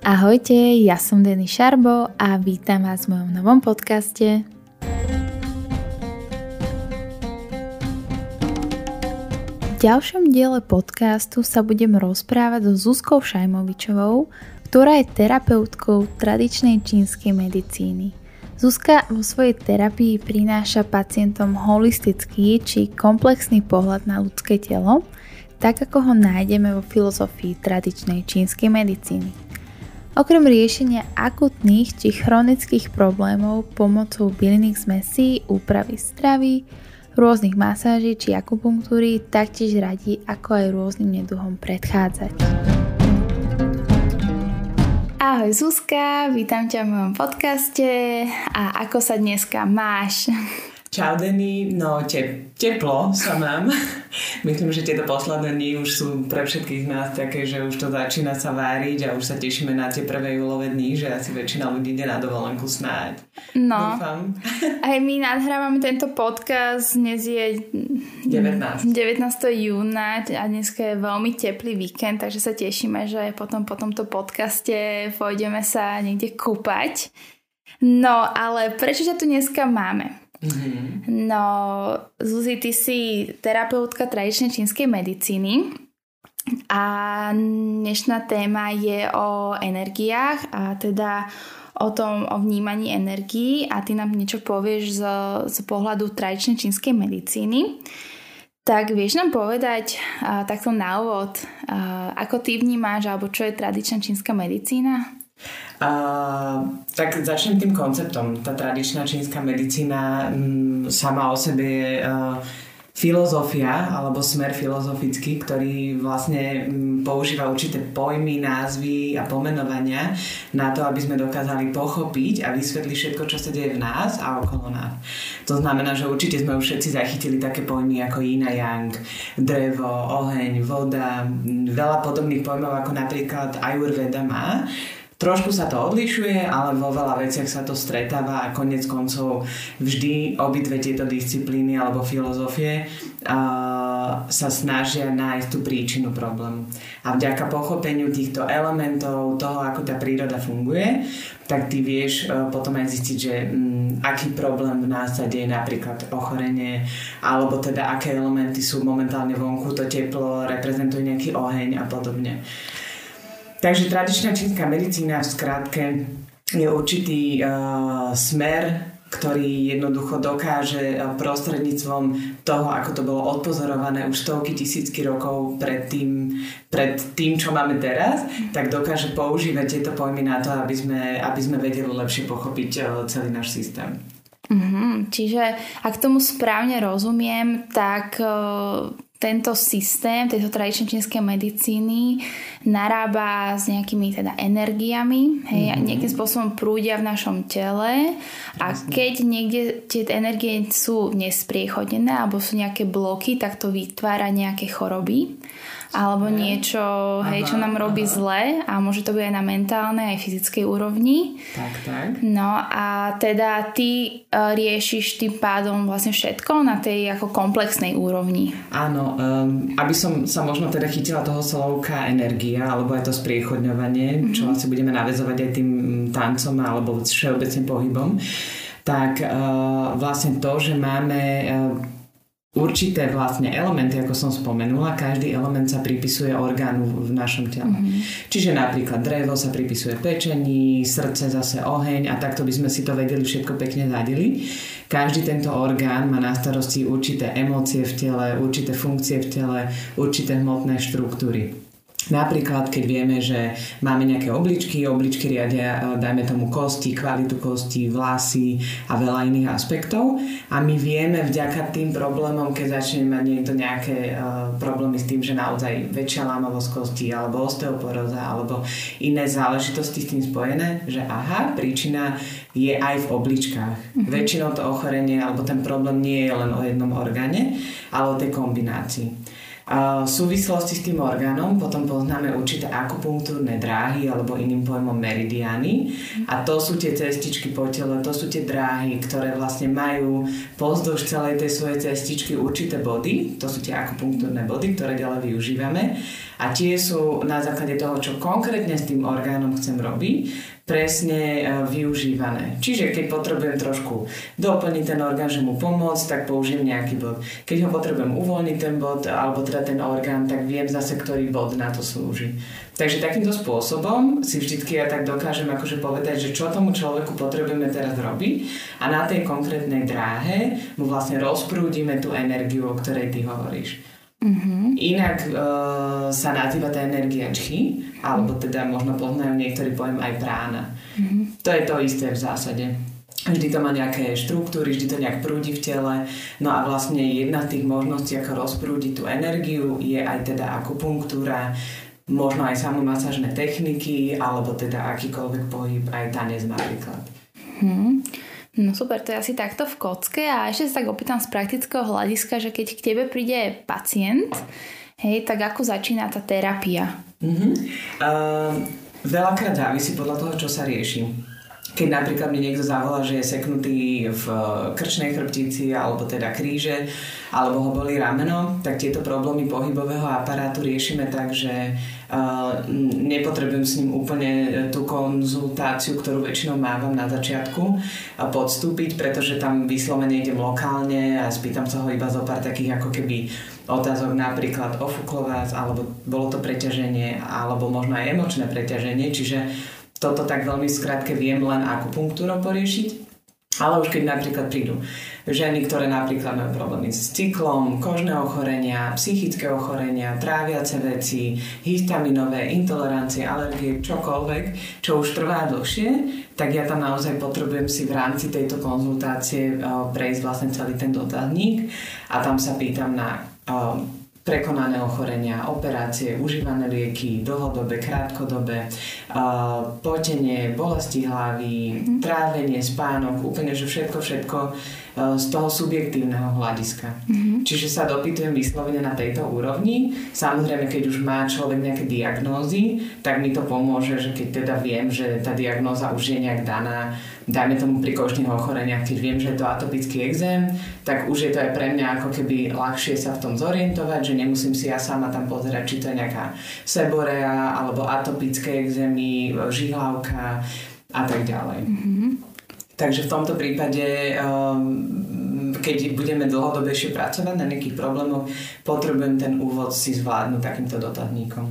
Ahojte, ja som Denny Šarbo a vítam vás v mojom novom podcaste. V ďalšom diele podcastu sa budem rozprávať so Zuzkou Šajmovičovou, ktorá je terapeutkou tradičnej čínskej medicíny. Zuzka vo svojej terapii prináša pacientom holistický či komplexný pohľad na ľudské telo, tak ako ho nájdeme vo filozofii tradičnej čínskej medicíny. Okrem riešenia akutných či chronických problémov pomocou bylinných zmesí, úpravy stravy, rôznych masáží či akupunktúry taktiež radí, ako aj rôznym neduhom predchádzať. Ahoj Zuzka, vítam ťa v mojom podcaste a ako sa dneska máš? Čau Denny, no teplo sa mám. Myslím, že tieto posledné dni už sú pre všetkých nás také, že už to začína sa váriť a už sa tešíme na tie prvé júlové dni, že asi väčšina ľudí ide na dovolenku snáď. No, dúfam. Aj my nahrávame tento podcast, dnes je 19. júna a dneska je veľmi teplý víkend, takže sa tešíme, že potom po tomto podcaste pôjdeme sa niekde kúpať. No, ale prečo ťa tu dneska máme? Mm-hmm. No, Zuzi, ty si terapeutka tradičnej čínskej medicíny a dnešná téma je o energiách a teda o vnímaní energií a ty nám niečo povieš z pohľadu tradičnej čínskej medicíny. Tak vieš nám povedať takto na úvod, ako ty vnímáš alebo čo je tradičná čínska medicína? Tak začnem tým konceptom. Tá tradičná čínska medicína sama o sebe je filozofia alebo smer filozofický, ktorý vlastne používa určité pojmy, názvy a pomenovania na to, aby sme dokázali pochopiť a vysvetliť všetko, čo sa deje v nás a okolo nás. To znamená, že určite sme už všetci zachytili také pojmy ako yin a yang, drevo, oheň, voda, veľa podobných pojmov ako napríklad ajurveda má. Trošku sa to odlišuje, ale vo veľa veciach sa to stretáva a koniec koncov vždy obidve tieto disciplíny alebo filozofie sa snažia nájsť tú príčinu problému. A vďaka pochopeniu týchto elementov, toho, ako tá príroda funguje, tak ty vieš potom aj zistiť, že aký problém v nás sa deje, napríklad ochorenie, alebo teda aké elementy sú momentálne vonku, to teplo reprezentuje nejaký oheň a podobne. Takže tradičná čínska medicína v skratke je určitý smer, ktorý jednoducho dokáže prostredníctvom toho, ako to bolo odpozorované už stovky tisícky rokov pred tým, čo máme teraz, tak dokáže používať tieto pojmy na to, aby sme vedeli lepšie pochopiť celý náš systém. Mm-hmm. Čiže ak tomu správne rozumiem, tak tento systém tejto tradičnej čínskej medicíny narába s nejakými teda energiami, hej, nejakým spôsobom prúdia v našom tele. Jasne. A keď niekde tie energie sú nespriechodnené alebo sú nejaké bloky, tak to vytvára nejaké choroby alebo niečo, hej, čo nám robí zle a môže to byť aj na mentálnej, aj fyzickej úrovni. Tak. No a teda ty riešiš tým pádom vlastne všetko na tej ako komplexnej úrovni. Áno, aby som sa možno teda chytila toho slovka energia, alebo aj to spriechodňovanie, čo asi budeme naväzovať aj tým tancom alebo všeobecným pohybom, tak vlastne to, že máme určité vlastne elementy, ako som spomenula, každý element sa pripisuje orgánu v našom tele. Mm-hmm. Čiže napríklad drevo sa pripisuje pečení, srdce zase oheň a takto by sme si to vedeli všetko pekne zadili. Každý tento orgán má na starosti určité emócie v tele, určité funkcie v tele, určité hmotné štruktúry. Napríklad, keď vieme, že máme nejaké obličky riadia, dajme tomu kosti, kvalitu kosti, vlasy a veľa iných aspektov a my vieme vďaka tým problémom, keď začne mať niekto nejaké problémy s tým, že naozaj väčšia lámavosť kosti alebo osteoporóza alebo iné záležitosti s tým spojené, že aha, príčina je aj v obličkách. Mm-hmm. Väčšinou to ochorenie alebo ten problém nie je len o jednom orgáne, ale o tej kombinácii. V súvislosti s tým orgánom potom poznáme určité akupunktúrne dráhy alebo iným pojmom meridiany, a to sú tie cestičky po tele, to sú tie dráhy, ktoré vlastne majú pozdĺž celej tej svojej cestičky určité body, to sú tie akupunktúrne body, ktoré ďalej využívame, a tie sú na základe toho, čo konkrétne s tým orgánom chcem robiť, presne využívané. Čiže keď potrebujem trošku doplniť ten orgán, že mu pomôcť, tak použijem nejaký bod. Keď ho potrebujem uvoľniť ten bod, alebo teda ten orgán, tak viem zase, ktorý bod na to slúži. Takže takýmto spôsobom si vždycky ja tak dokážem akože povedať, že čo tomu človeku potrebujeme teraz robiť, a na tej konkrétnej dráhe mu vlastne rozprúdime tú energiu, o ktorej ty hovoríš. Mm-hmm. Inak sa nazýva tá energia čchy, alebo teda možno poznajú niektorý pojem aj prána. Mm-hmm. To je to isté v zásade. Vždy to má nejaké štruktúry, vždy to nejak prúdi v tele. No a vlastne jedna z tých možností, ako rozprúdiť tú energiu, je aj teda akupunktúra, možno aj samomasážne techniky, alebo teda akýkoľvek pohyb, aj tanec napríklad. Mm-hmm. No super, to je asi takto v kocke. A ešte sa tak opýtam z praktického hľadiska, že keď k tebe príde pacient, hej, tak ako začína tá terapia? Mm-hmm. Veľakrát závisí podľa toho, čo sa rieši. Keď napríklad mi niekto zavolá, že je seknutý v krčnej chrbtici alebo teda kríže, alebo ho bolí rameno, tak tieto problémy pohybového aparátu riešime tak, že nepotrebujem s ním úplne tú konzultáciu, ktorú väčšinou mávam na začiatku, podstúpiť, pretože tam vyslovene idem lokálne a spýtam sa ho iba zo pár takých ako keby otázok, napríklad ofúklo vás, alebo bolo to preťaženie, alebo možno aj emočné preťaženie, čiže toto tak veľmi skrátke viem len akupunktúrou poriešiť. Ale už keď napríklad prídu ženy, ktoré napríklad majú problémy s cyklom, kožné ochorenia, psychické ochorenia, tráviace veci, histaminové, intolerancie, alergie, čokoľvek, čo už trvá dlhšie, tak ja tam naozaj potrebujem si v rámci tejto konzultácie prejsť vlastne celý ten dotazník, a tam sa pýtam na prekonané ochorenia, operácie, užívané lieky, dlhodobé, krátkodobé, potenie, bolesti hlavy, trávenie, spánok, úplne že všetko z toho subjektívneho hľadiska. Mm-hmm. Čiže sa dopytujem vyslovene na tejto úrovni. Samozrejme, keď už má človek nejaké diagnózy, tak mi to pomôže, že keď teda viem, že tá diagnóza už je nejak daná, dajme tomu pri kožných ochoreniach, keď viem, že je to atopický exém, tak už je to aj pre mňa ako keby ľahšie sa v tom zorientovať, že nemusím si ja sama tam pozerať, či to je nejaká seborea, alebo atopické exémy, žihlavka a tak ďalej. Mm-hmm. Takže v tomto prípade, keď budeme dlhodobejšie pracovať na nejakých problémoch, potrebujem ten úvod si zvládnuť takýmto dotazníkom.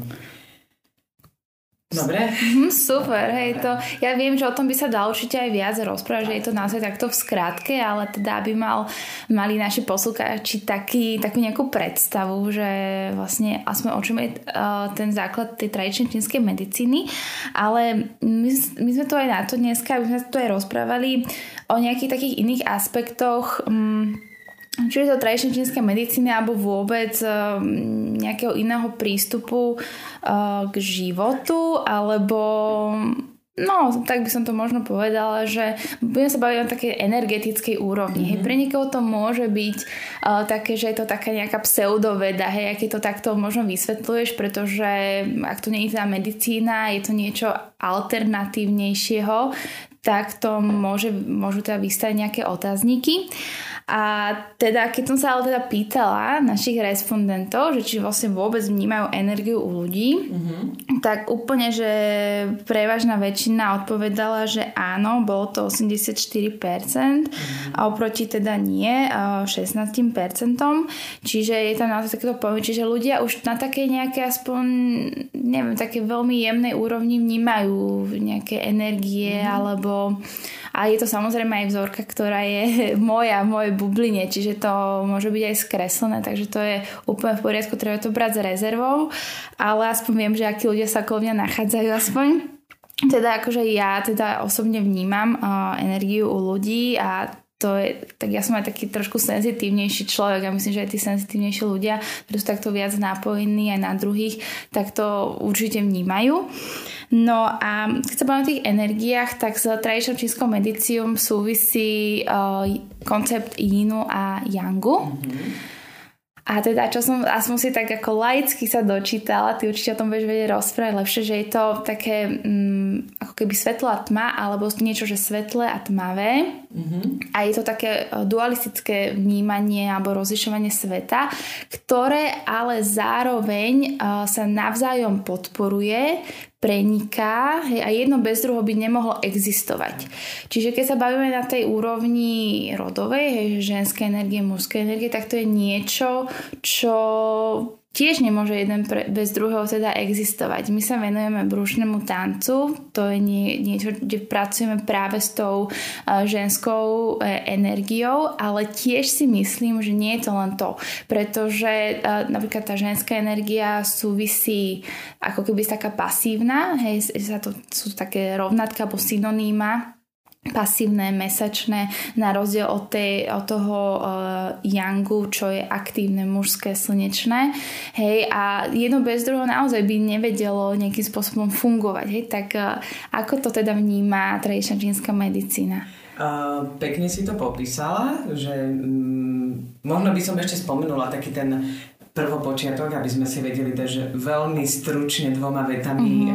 Dobre? Super, hej, to ja viem, že o tom by sa dalo určite aj viac rozprávať, že je to naozaj takto v skratke, ale teda aby mali naši poslucháči takú nejakú predstavu, že vlastne aspoň o čom je ten základ tej tradičnej čínskej medicíny, ale my sme tu aj na to dneska, my sme tu aj rozprávali o nejakých takých iných aspektoch, či je to tradičná čínska medicína alebo vôbec nejakého iného prístupu k životu, alebo tak by som to možno povedala, že budem sa baviť o takej energetickej úrovni. Mm-hmm. Hej, pre niekoho to môže byť také, že je to taká nejaká pseudoveda, hej, keď to takto možno vysvetľuješ, pretože ak to nie je tá medicína, je to niečo alternatívnejšieho, tak to môžu teda vystaviť nejaké otázniky. A teda, keď som sa ale teda pýtala našich respondentov, že či vlastne vôbec vnímajú energiu u ľudí, mm-hmm. tak úplne, že prevažná väčšina odpovedala, že áno, bolo to 84%, mm-hmm. a oproti teda nie, 16%. Čiže je tam naozaj takéto pojmy, čiže ľudia už na takej nejaké aspoň, neviem, také veľmi jemnej úrovni vnímajú nejaké energie, mm-hmm. A je to samozrejme aj vzorka, ktorá je v mojej bubline, čiže to môže byť aj skreslené, takže to je úplne v poriadku, treba to brať s rezervou, ale aspoň viem, že akí ľudia sa okolo mňa nachádzajú aspoň. Teda akože ja teda osobne vnímam energiu u ľudí, a to je, tak ja som aj taký trošku senzitívnejší človek, a myslím, že aj tí senzitívnejší ľudia, ktorí sú takto viac nápojení aj na druhých, tak to určite vnímajú. No a keď sa bavíme o tých energiách, tak s tradičnou čínskou medicínou súvisí koncept Yinu a Yangu. Mm-hmm. A teda, som si tak ako laicky sa dočítala, ty určite o tom budeš vedieť rozprávať lepšie, že je to také ako keby svetlo a tma, alebo niečo, že svetlé a tmavé. Mm-hmm. A je to také dualistické vnímanie alebo rozlišovanie sveta, ktoré ale zároveň sa navzájom podporuje, preniká, hej, a jedno bez druhého by nemohlo existovať. Čiže keď sa bavíme na tej úrovni rodovej, hej, ženskej energie, mužskej energie, tak to je niečo, čo tiež nemôže jeden bez druhého teda existovať. My sa venujeme brušnému tancu, to je niečo, kde pracujeme práve s tou ženskou energiou, ale tiež si myslím, že nie je to len to, pretože napríklad tá ženská energia súvisí ako keby taká pasívna, hej, sú také rovnatka alebo synonýma, pasívne, mesačné, na rozdiel od toho yangu, čo je aktívne, mužské, slnečné. Hej, a jedno bez druhého naozaj by nevedelo nejakým spôsobom fungovať. Hej, tak ako to teda vníma tradičná čínska medicína? Pekne si to popísala, že možno by som ešte spomenula taký ten prvopočiatok, aby sme si vedeli dať veľmi stručne dvoma vetami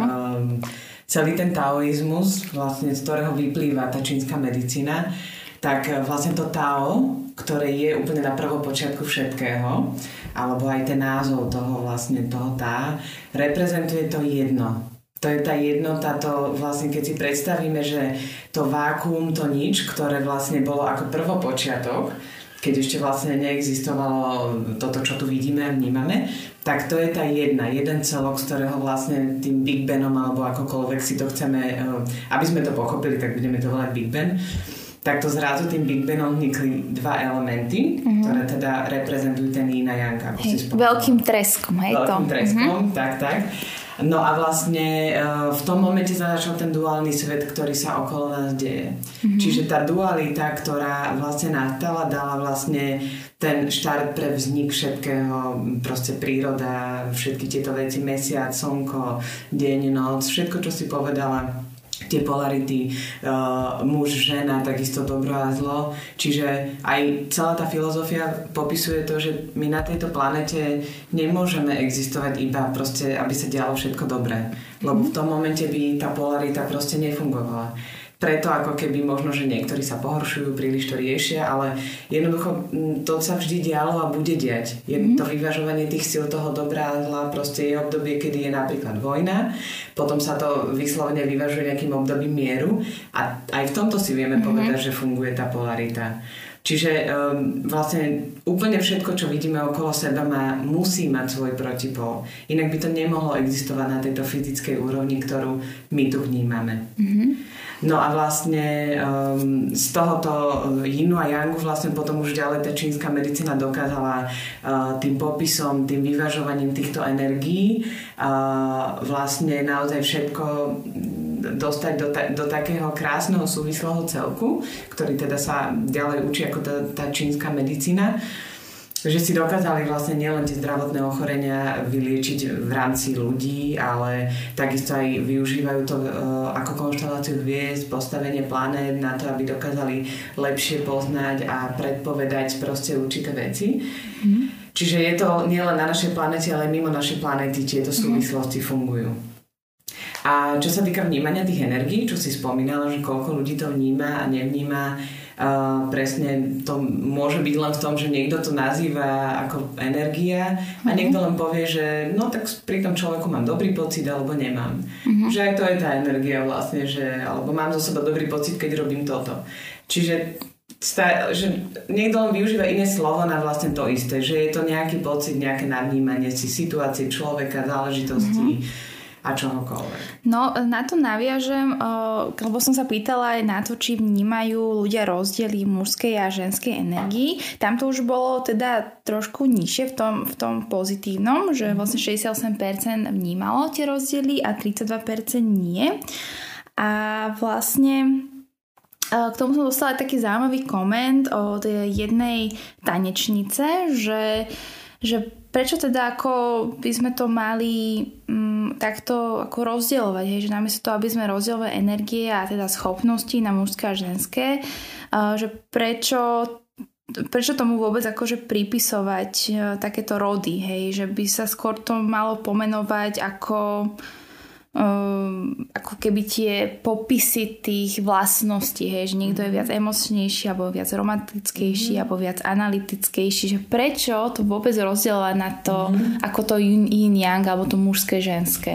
celý ten taoizmus, vlastne, z ktorého vyplýva tá čínska medicína, tak vlastne to Tao, ktoré je úplne na prvopočiatku všetkého, alebo aj ten názov toho vlastne toho Tá, reprezentuje to jedno. To je tá jednota, to vlastne keď si predstavíme, že to vákuum, to nič, ktoré vlastne bolo ako prvopočiatok, keď ešte vlastne neexistovalo toto, čo tu vidíme a vnímame, tak to je tá jeden celok, z ktorého vlastne tým Big Bangom, alebo akokoľvek si to chceme, aby sme to pochopili, tak budeme to volať Big Bang, tak to zrazu tým Big Bangom vznikli dva elementy, ktoré teda reprezentujú ten Yin a Yang. Veľkým treskom, hej? Veľkým treskom, tak. No a vlastne v tom momente začal ten duálny svet, ktorý sa okolo nás deje. Mm-hmm. Čiže tá dualita, ktorá vlastne nastala, dala vlastne ten štart pre vznik všetkého, proste príroda, všetky tieto veci, mesiac, slnko, deň, noc, všetko, čo si povedala, tie polarity, muž, žena, takisto dobro a zlo. Čiže aj celá tá filozofia popisuje to, že my na tejto planete nemôžeme existovať iba proste, aby sa dialo všetko dobré. Lebo v tom momente by tá polarita proste nefungovala. Preto ako keby možno, že niektorí sa pohoršujú, príliš to riešia, ale jednoducho to sa vždy dialo a bude diať. To vyvažovanie tých síl toho dobra a zla proste je obdobie, kedy je napríklad vojna, potom sa to vyslovene vyvažuje nejakým obdobím mieru a aj v tomto si vieme povedať, že funguje tá polarita. Čiže vlastne úplne všetko, čo vidíme okolo seba, musí mať svoj protipol. Inak by to nemohlo existovať na tejto fyzickej úrovni, ktorú my tu vnímame. No a vlastne z tohoto Yinu a Yangu vlastne potom už ďalej tá čínska medicína dokázala tým popisom, tým vyvažovaním týchto energií vlastne naozaj všetko dostať do takého krásneho súvislého celku, ktorý teda sa ďalej učí ako tá čínska medicína, že si dokázali vlastne nielen tie zdravotné ochorenia vyliečiť v rámci ľudí, ale takisto aj využívajú to ako konšteláciu hviezd, postavenie planét na to, aby dokázali lepšie poznať a predpovedať proste určité veci. Čiže je to nielen na našej planete, ale mimo našej planety tieto súvislosti fungujú. A čo sa týka vnímania tých energií, čo si spomínala, že koľko ľudí to vníma a nevníma, presne to môže byť len v tom, že niekto to nazýva ako energia a niekto len povie, že no tak pri tom človeku mám dobrý pocit alebo nemám. Že aj to je tá energia vlastne, že alebo mám zo seba dobrý pocit, keď robím toto. Čiže že niekto len využíva iné slovo na vlastne to isté, že je to nejaký pocit, nejaké navnímanie si situácie človeka, záležitosti, a čohokoľvek. No, na to naviažem, lebo som sa pýtala aj na to, či vnímajú ľudia rozdiely mužskej a ženskej energii. Tam to už bolo teda trošku nižšie v tom pozitívnom, že vlastne 68% vnímalo tie rozdiely a 32% nie. A vlastne k tomu som dostala aj taký zaujímavý koment od jednej tanečnice, že prečo teda ako by sme to mali takto ako rozdielovať, hej? Že namiesto toho, aby sme rozdielovali energie a teda schopnosti na mužské a ženské, že prečo prečo tomu vôbec akože pripisovať takéto rody, hej, že by sa skôr to malo pomenovať ako keby tie popisy tých vlastností, hej, že niekto je viac emočnejší alebo viac romantickejší alebo viac analytickejší, že prečo to vôbec rozdielovať na to ako to yin-yang alebo to mužské, ženské.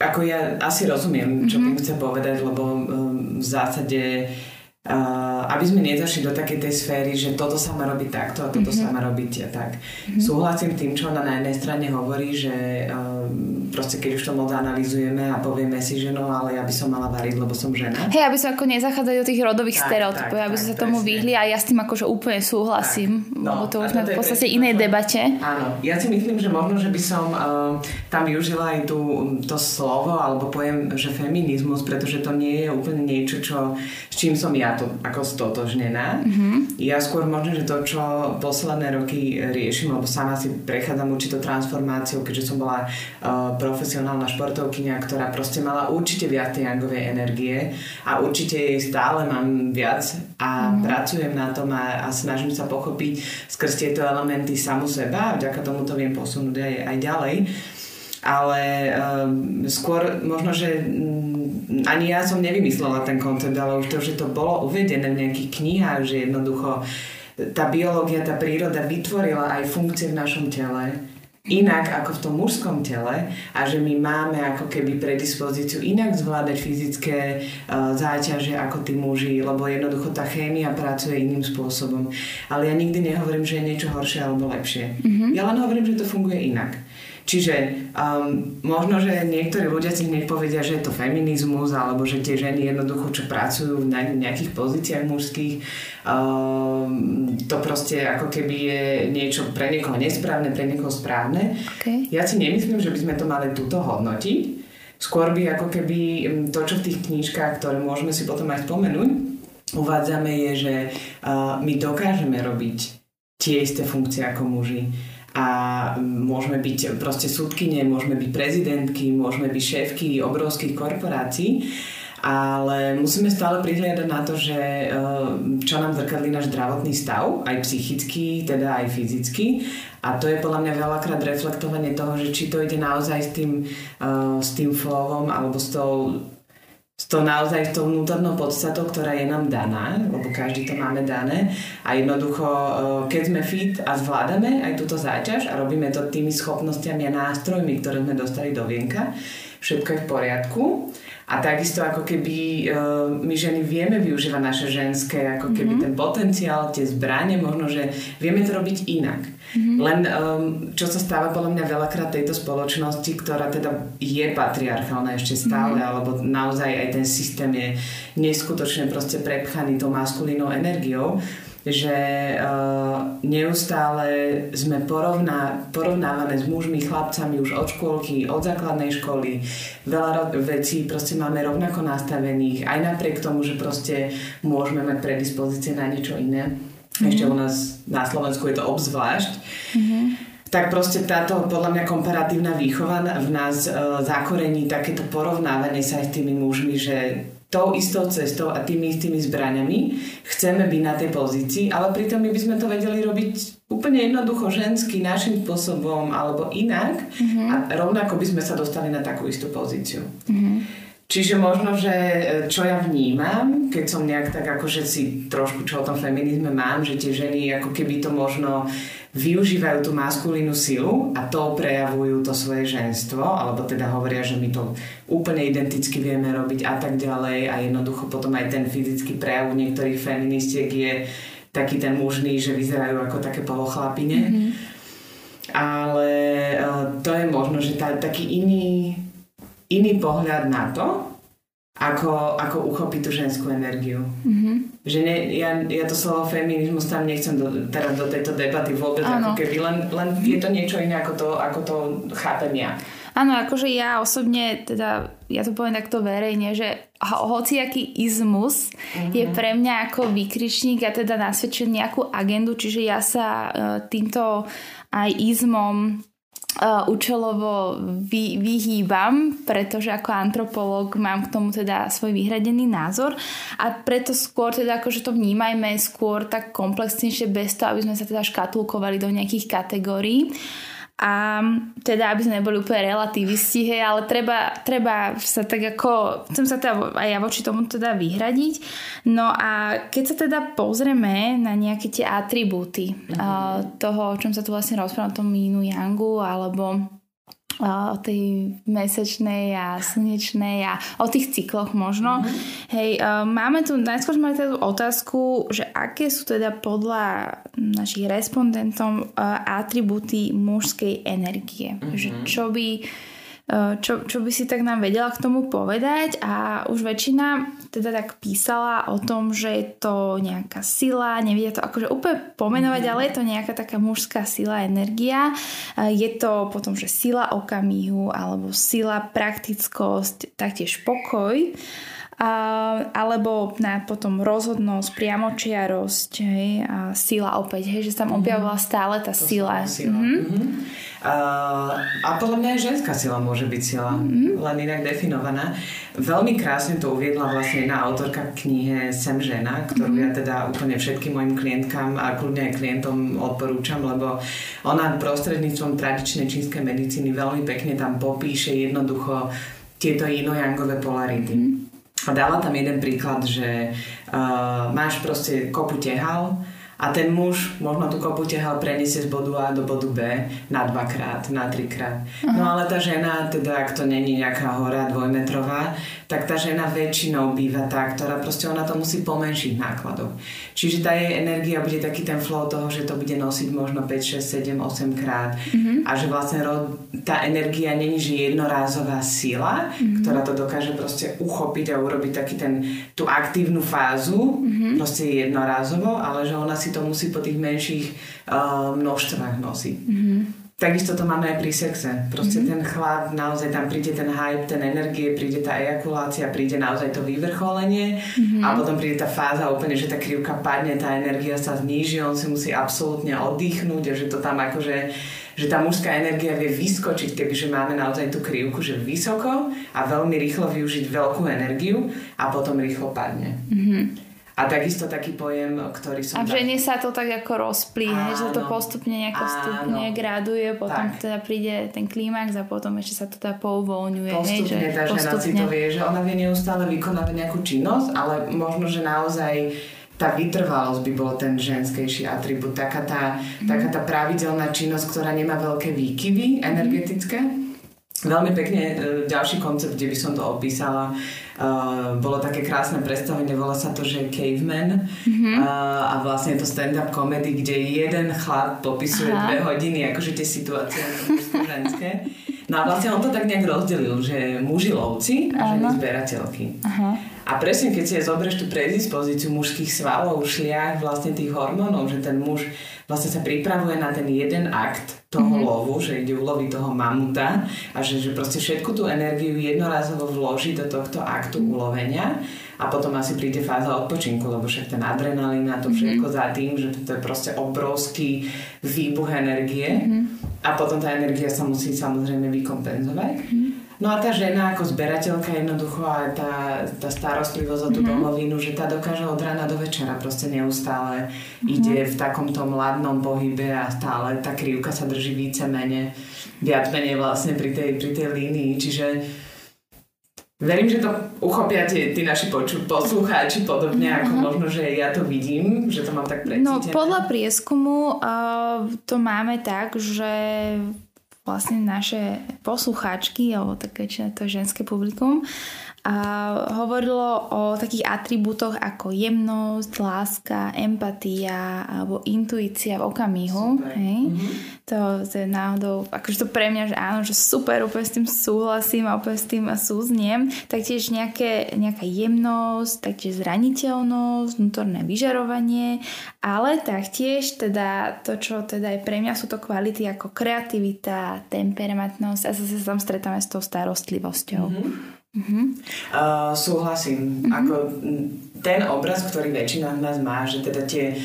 Ako ja asi rozumiem, čo mi chce povedať, lebo v zásade aby sme nezašli do takej tej sféry, že toto sa má robiť takto a toto sa má robiť tak. Súhlasím tým, čo ona na jednej strane hovorí, že proste keď už to moc analyzujeme a povieme si, že no, ale ja by som mala variť, lebo som žena. Hej, aby sme ako nezachádzali do tých rodových stereotypov, aby sme sa tomu vyhli, a ja s tým akože úplne súhlasím, lebo to už sme v podstate inej debate. Áno, ja si myslím, že možno, že by som tam využila aj to slovo alebo pojem, že feminizmus, pretože to nie je úplne niečo, s čím som ja to ako stotožnená. Ja skôr možno, že to, čo posledné roky riešim, lebo sama si prechádzam určitou transformáciou, keďže som bola profesionálna športovkyňa, ktorá proste mala určite viac tej jangovej energie a určite jej stále mám viac a pracujem na tom a snažím sa pochopiť skrz tieto elementy samu seba a vďaka tomu to viem posunúť aj ďalej. Ale skôr možno, že ani ja som nevymyslela ten koncept, ale už to, že to bolo uvedené v nejakých knihách, že jednoducho tá biológia, tá príroda vytvorila aj funkcie v našom tele inak ako v tom mužskom tele a že my máme ako keby predispozíciu inak zvládať fyzické záťaže ako tí muži, lebo jednoducho tá chémia pracuje iným spôsobom. Ale ja nikdy nehovorím, že je niečo horšie alebo lepšie. Ja len hovorím, že to funguje inak. Čiže možno, že niektorí ľudia si hneď povedia, že je to feminizmus alebo že tie ženy jednoducho, čo pracujú na nejakých pozíciách mužských, to proste ako keby je niečo pre niekoho nesprávne, pre niekoho správne. Okay. Ja si nemyslím, že by sme to mali túto hodnotiť. Skôr by ako keby to, čo v tých knížkach, ktoré môžeme si potom aj spomenúť, uvádzame je, že my dokážeme robiť tie isté funkcie ako muži. A môžeme byť proste súdkyne, môžeme byť prezidentky, môžeme byť šéfky obrovských korporácií, ale musíme stále prihliadať na to, že čo nám zrkadlí náš zdravotný stav, aj psychický, teda aj fyzický. A to je podľa mňa veľakrát reflektovanie toho, že či to ide naozaj s tým flowom alebo s tou naozaj tou vnútornou podstatou, ktorá je nám daná, lebo každý to máme dané a jednoducho, keď sme fit a zvládame aj túto záťaž a robíme to tými schopnosťami a nástrojmi, ktoré sme dostali do vienka, všetko je v poriadku. A takisto ako keby my ženy vieme využívať naše ženské ako keby ten potenciál, tie zbranie, možno, že vieme to robiť inak. Len čo sa stáva podľa mňa veľakrát tejto spoločnosti, ktorá teda je patriarchálna ešte stále, alebo naozaj aj ten systém je neskutočne proste prepchaný tou maskulínou energiou, že neustále sme porovnávané s mužmi, chlapcami už od škôlky, od základnej školy. Veľa vecí proste máme rovnako nastavených, aj napriek tomu, že proste môžeme mať predispozície na niečo iné. Ešte u nás na Slovensku je to obzvlášť. Tak proste táto podľa mňa komparatívna výchova v nás zakorení takéto porovnávanie sa aj s tými mužmi, že tou istou cestou a tými istými zbraňami chceme byť na tej pozícii, ale pritom my by sme to vedeli robiť úplne jednoducho ženský, našim spôsobom alebo inak a rovnako by sme sa dostali na takú istú pozíciu. Čiže možno, že čo ja vnímam, keď som nejak tak akože si trošku čo o tom feminizme mám, že tie ženy ako keby to možno využívajú tú maskulínu silu a to prejavujú to svoje ženstvo, alebo teda hovoria, že my to úplne identicky vieme robiť a tak ďalej a jednoducho potom aj ten fyzický prejav niektorých feministiek je taký ten mužný, že vyzerajú ako také polochlapine. Ale to je možno, že taký iný pohľad na to, ako uchopiť tú ženskú energiu. Že ja to slovo feminizmus tam nechcem teraz do tejto debaty vôbec, ako keby len je to niečo iné, ako to chápem ja. Áno, akože ja osobne, teda ja to poviem takto verejne, že hociaký izmus je pre mňa ako výkričník a teda nasvedčujem nejakú agendu, čiže ja sa týmto aj izmom účelovo vyhýbam, pretože ako antropológ mám k tomu teda svoj vyhradený názor a preto skôr teda akože to vnímajme skôr tak komplexnejšie bez toho, aby sme sa teda škatulkovali do nejakých kategórií. A teda, aby sme neboli úplne relativisti, hej, ale treba sa tak ako, chcem sa teda aj ja voči tomu teda vyhradiť. No a keď sa teda pozrieme na nejaké tie atribúty toho, o čom sa tu vlastne rozprávam, o tom Jinu Jangu, alebo o tej mesečnej a slnečnej a o tých cykloch možno. Hej, máme tu, najskôr sme teda otázku, že aké sú teda podľa našich respondentov atribúty mužskej energie. Že čo by si tak nám vedela k tomu povedať a už väčšina teda tak písala o tom, že je to nejaká sila, nevedia to akože úplne pomenovať, ale je to nejaká taká mužská sila, energia. Je to potom, že sila okamihu alebo sila, praktickosť, taktiež pokoj. Alebo na potom rozhodnosť, priamočiarosť, hej, a sila opäť, hej, že sa tam objavila stále tá sila. A podľa mňa aj ženská sila môže byť sila, len inak definovaná. Veľmi krásne to uviedla vlastne jedna autorka knihy Sem žena, ktorú ja teda úplne všetkým mojim klientkám a kľudne aj klientom odporúčam, lebo ona prostredníctvom tradičnej čínskej medicíny veľmi pekne tam popíše jednoducho tieto yin-jangové polarity. A dala tam jeden príklad, že máš proste kopu tehal a ten muž možno tú kopu tehal preniesie z bodu A do bodu B na dvakrát, na trikrát. No ale tá žena, teda ak to není nejaká hora dvojmetrová, tak tá žena väčšinou býva tá, ktorá proste ona to musí pomenšiť nákladov. Čiže tá jej energia bude taký ten flow toho, že to bude nosiť možno 5, 6, 7, 8 krát. A že vlastne tá energia není, že jednorázová sila, ktorá to dokáže proste uchopiť a urobiť taký ten, tú aktívnu fázu, proste jednorázovo, ale že ona si to musí po tých menších množstvách nosiť. Takisto to máme aj pri sexe. Proste ten chlad, naozaj tam príde ten hype, ten energie, príde tá ejakulácia, príde naozaj to vyvrcholenie a potom príde tá fáza úplne, že tá krivka padne, tá energia sa zníži, on si musí absolútne oddychnúť a že to tam akože, že tá mužská energia vie vyskočiť, kebyže máme naozaj tú krivku, že vysoko a veľmi rýchlo využiť veľkú energiu a potom rýchlo padne. A takisto taký pojem, ktorý som... A v žene sa to tak ako rozplíne, že sa to postupne nejako vstupne, graduje, potom tak teda príde ten klímax a potom ešte sa to teda pouvoľňuje. Postupne, hej, že tá žena si to vie, že ona vie neustále vykonávať nejakú činnosť, ale možno, že naozaj tá vytrvalosť by bol ten ženskejší atribút, taká tá pravidelná činnosť, ktorá nemá veľké výkyvy energetické. Veľmi pekne ďalší koncept, kde by som to opísala, bolo také krásne predstavenie, volá sa to, že Caveman a vlastne je to stand-up comedy, kde jeden chlap popisuje 2 hodiny akože tie situácie ženské. No a vlastne on to tak nejak rozdelil, že muži lovci a ženy zberateľky. A presne keď si zoberieš tú predispozíciu mužských svalov, šliach, vlastne tých hormónov, že ten muž vlastne sa pripravuje na ten jeden akt toho lovu, že ide uloviť toho mamuta a že proste všetku tú energiu jednorazovo vloží do tohto aktu ulovenia a potom asi príde fáza odpočinku, lebo však ten adrenalín a to všetko za tým, že to je proste obrovský výbuch energie a potom tá energia sa musí samozrejme vykompenzovať. No a tá žena ako zberateľka jednoducho a tá starostlivosť o tú domovinu, že tá dokáže od rána do večera proste neustále ide v takomto mladnom pohybe a stále tá krivka sa drží vícemene, viacmene vlastne pri tej línii, čiže verím, že to uchopia tí naši poslucháči podobne ako možno, že ja to vidím, že to mám tak precítené. No podľa prieskumu to máme tak, že vlastne naše poslucháčky alebo také to ženské publikum hovorilo o takých atribútoch ako jemnosť, láska, empatia alebo intuícia v okamihu. Hej? To je náhodou, akože to pre mňa, že áno, že super, úplne s tým súhlasím a úplne s tým súzniem. Taktiež nejaká jemnosť, taktiež zraniteľnosť, vnútorné vyžarovanie, ale taktiež teda to, čo teda je pre mňa, sú to kvality ako kreativita, temperamentnosť a zase sa tam stretáme s tou starostlivosťou. Súhlasím. Ako ten obraz, ktorý väčšina z nás má, že teda tie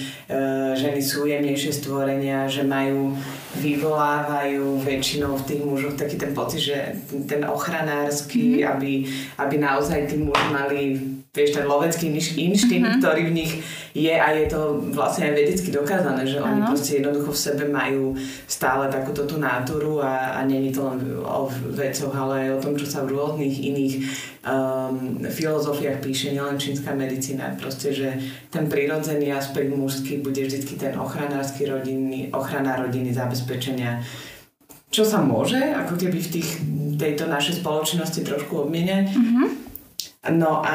ženy sú jemnejšie stvorenia, že majú, vyvolávajú väčšinou v tých mužoch taký ten pocit, že ten ochranársky, aby naozaj tí muži mali, vieš, ten lovecký inštinkt, ktorý v nich je, a je to vlastne aj vedecky dokázané, že oni proste jednoducho v sebe majú stále takúto tú náturu a nie je to len o vecoch, ale aj o tom, čo sa v rôznych iných filozofiách píše, nielen čínska medicína, proste, že ten prírodzený aspekt mužský bude vždycky ten ochranársky rodiny, ochrana rodiny, zabezpečenia, čo sa môže ako keby v tejto našej spoločnosti trošku obmieniať. Mm-hmm. No a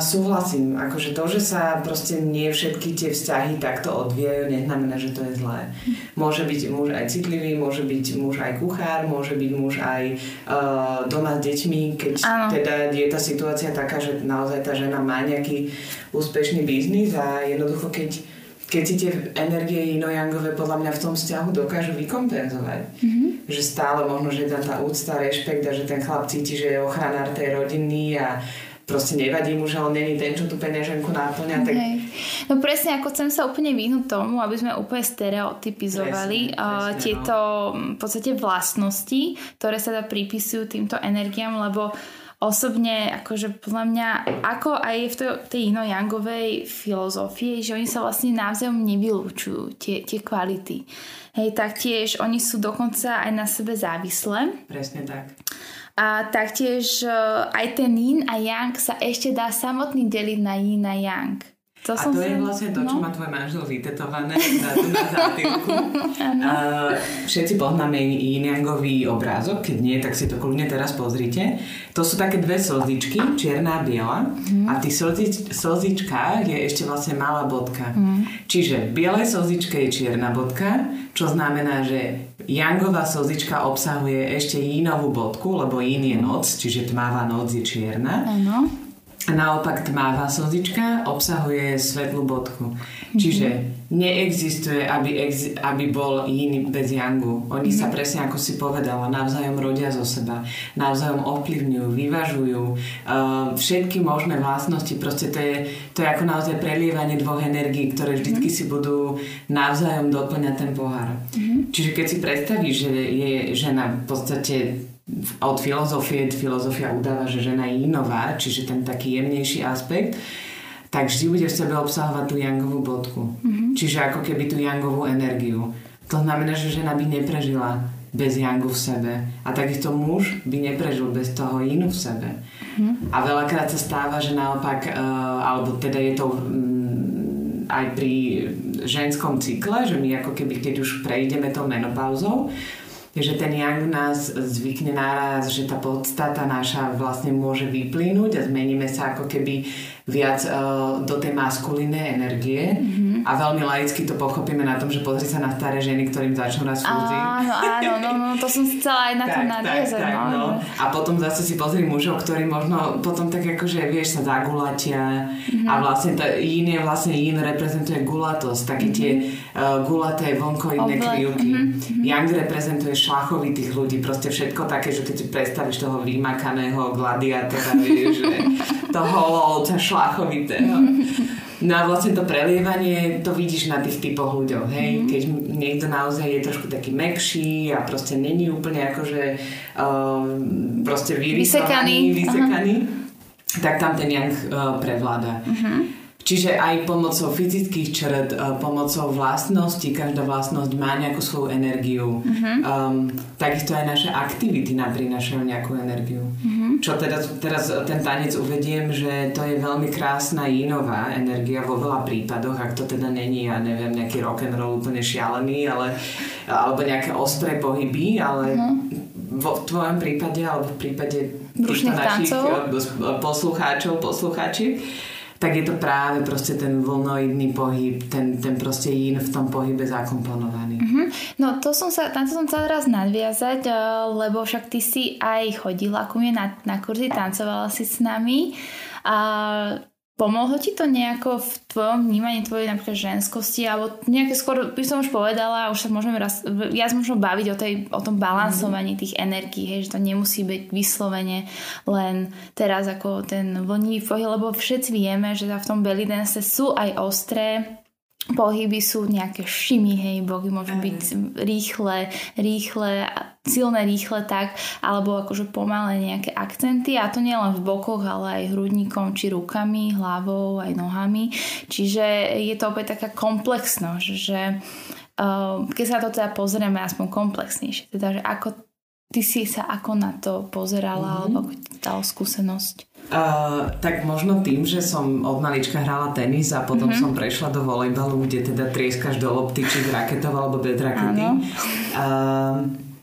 súhlasím, akože to, že sa proste nie všetky tie vzťahy takto odvíjajú, neznamená, že to je zlé. Môže byť muž aj citlivý, môže byť muž aj kuchár, môže byť muž aj doma s deťmi, keď teda je tá situácia taká, že naozaj tá žena má nejaký úspešný biznis a jednoducho keď si tie energie yin-jangové podľa mňa v tom vzťahu dokážu vykompenzovať. Mm-hmm. Že stále možno, že je tá úcta, rešpekt a že ten chlap cíti, že je ochranár tej rodiny a proste nevadí mu, že on není ten, čo tú peňaženku náplňa. Tak... No presne, ako chcem sa úplne vyhnúť tomu, aby sme úplne stereotypizovali presne, tieto v podstate vlastnosti, ktoré sa pripisujú týmto energiám, lebo osobne, akože podľa mňa, ako aj v tej yin-jangovej filozofii, že oni sa vlastne navzájom nevylúčujú, tie kvality. Hej, taktiež oni sú dokonca aj na sebe závislé. Presne tak. A taktiež aj ten yin a yang sa ešte dá samotný deliť na yin a yang. To je vlastne to, čo má tvoj manžel vytetované na zátylku. Všetci poznáme yin-jangový obrázok, keď nie, tak si to kľudne teraz pozrite. To sú také dve slzičky, čierna a biela, a v tých slzičkách je ešte vlastne malá bodka. Čiže v bielej slzičke je čierna bodka, čo znamená, že jangová slzička obsahuje ešte yinovú bodku, lebo yin je noc, čiže tmavá noc je čierna. Áno. A naopak tmavá slzička obsahuje svetlú bodku. Čiže neexistuje, aby bol yin bez yangu. Oni sa presne, ako si povedala, navzájom rodia zo seba. Navzájom ovplyvňujú, vyvažujú. Všetky možné vlastnosti. Proste to je ako naozaj prelievanie dvoch energií, ktoré vždycky si budú navzájom doplňať ten pohár. Čiže keď si predstavíš, že je žena v podstate... Od filozofia udáva, že žena je inová, čiže ten taký jemnejší aspekt, tak vždy bude v sebe obsahovať tú jangovú bodku. Čiže ako keby tú jangovú energiu. To znamená, že žena by neprežila bez jangu v sebe. A takisto muž by neprežil bez toho jinu v sebe. A veľakrát sa stáva, že naopak, alebo teda je to... aj pri ženskom cykle, že my ako keby, keď už prejdeme tou menopauzou, že ten yang nás zvykne náraz, že tá podstata naša vlastne môže vyplynúť a zmeníme sa ako keby viac do tej maskulínej energie. A veľmi laicky to pochopíme na tom, že pozri sa na staré ženy, ktorým začnú raz fúziť. Áno, to som chcela aj na to nadviezať. No. A potom zase si pozri mužov, ktorí možno potom tak akože, vieš, sa zagulatia a vlastne yin reprezentuje gulatosť, také tie gulaté vonkojinné krivky. Yang reprezentuje šlachovitých ľudí, proste všetko také, že keď si predstavíš toho vymakaného gladiátora, vieš, že to holovca šlachovitého. No a vlastne to prelievanie to vidíš na tých typoch ľuďov, hej? Keď niekto naozaj je trošku taký mäkší a proste není úplne akože proste vysekaný, tak tam ten yang prevláda. Čiže aj pomocou fyzických črt, pomocou vlastností, každá vlastnosť má nejakú svoju energiu. Takisto aj naše aktivity nám prinášajú nejakú energiu. Čo teraz ten tanec uvediem, že to je veľmi krásna jinová energia vo veľa prípadoch, ak to teda není, ja neviem, nejaký rock'n'roll úplne šialený, alebo nejaké ostré pohyby, ale... v tvojom prípade, alebo v prípade týchto našich poslucháčiek, tak je to práve proste ten voľnoidný pohyb, ten proste yin v tom pohybe zakomponovaný. No na to som chcela raz nadviazať, lebo však ty si aj chodila ku mne na kurzy, tancovala si s nami a Pomohlo ti to nejako v tvojom vnímaní tvojej napríklad ženskosti, alebo nejaké skôr by som už povedala, už sa môžeme viac možno baviť o tom balansovaní tých energií, hej, že to nemusí byť vyslovene len teraz ako ten vlnivý pohyb, lebo všetci vieme, že v tom belly dance sú aj ostré pohyby, sú nejaké šimy, hej, bogy môžu byť rýchle, silné, rýchle tak, alebo akože pomalé nejaké akcenty, a to nie len v bokoch, ale aj hrudníkom, či rukami, hlavou, aj nohami. Čiže je to opäť taká komplexnosť, že keď sa to teda pozrieme aspoň komplexnejšie, teda že ako ty si sa ako na to pozerala, alebo ako ti dala skúsenosť? Tak možno tým, že som od malička hrála tenis a potom som prešla do volejbalu, kde teda trieskaš do lopty, či z raketov alebo bez rakety.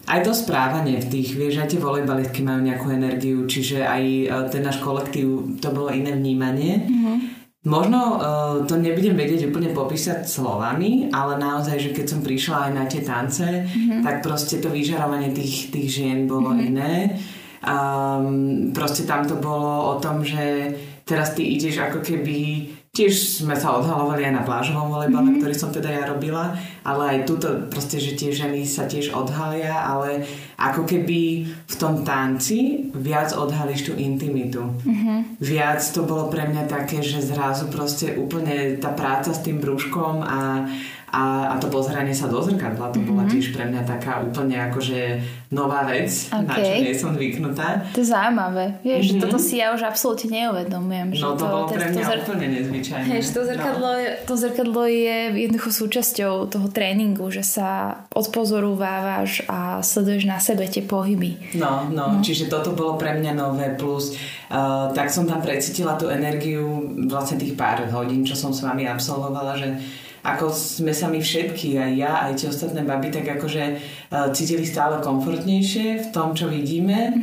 Aj to správanie v tých, vieš, aj tie volejbalistky majú nejakú energiu, čiže aj ten náš kolektív, to bolo iné vnímanie. Možno to nebudem vedieť úplne popísať slovami, ale naozaj, že keď som prišla aj na tie tance, tak proste to vyžarovanie tých žien bolo iné. Proste tam to bolo o tom, že teraz ty ideš ako keby... Tiež sme sa odhalovali aj na plážovom volejbale, ktorý som teda ja robila, ale aj tuto proste, že tie ženy sa tiež odhalia, ale ako keby v tom tanci viac odhalíš tú intimitu. Viac to bolo pre mňa také, že zrazu proste úplne tá práca s tým brúškom a to pozeranie sa do zrkadla, to bola tiež pre mňa taká úplne akože nová vec, na čo nie som zvyknutá. To je zaujímavé, vieš, že toto si ja už absolútne neuvedomujem. No to bolo pre mňa úplne nezvyčajné. Hej, to zrkadlo je jednoducho súčasťou toho tréningu, že sa odpozorúvávaš a sleduješ na sebe tie pohyby. No, čiže toto bolo pre mňa nové, plus tak som tam precítila tú energiu vlastne tých pár hodín, čo som s vami absolvovala, že ako sme sa my všetky, aj ja, aj tie ostatné baby, tak akože cítili stále komfortnejšie v tom, čo vidíme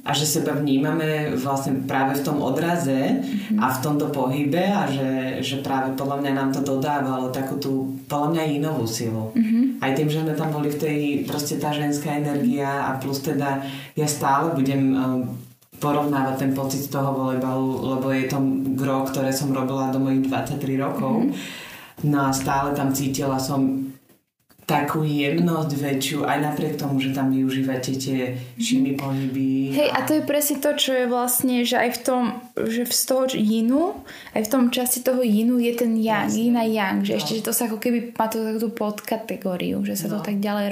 a že seba vnímame vlastne práve v tom odraze a v tomto pohybe, a že práve podľa mňa nám to dodávalo takú tú, podľa mňa inovú silu. Aj tým, že sme tam boli v tej, proste tá ženská energia, a plus teda ja stále budem porovnávať ten pocit toho volejbalu, lebo je to gro, ktoré som robila do mojich 23 rokov. No a stále tam cítila som takú jemnosť väčšiu, aj napriek tomu, že tam využívate tie šimy pohyby. Hej, a to je presne to, čo je vlastne, že aj v tom, že z toho jinu, aj v tom časti toho jinu je ten yang, yin a yang, že ešte, že to sa ako keby má to takú podkategóriu, že sa to tak ďalej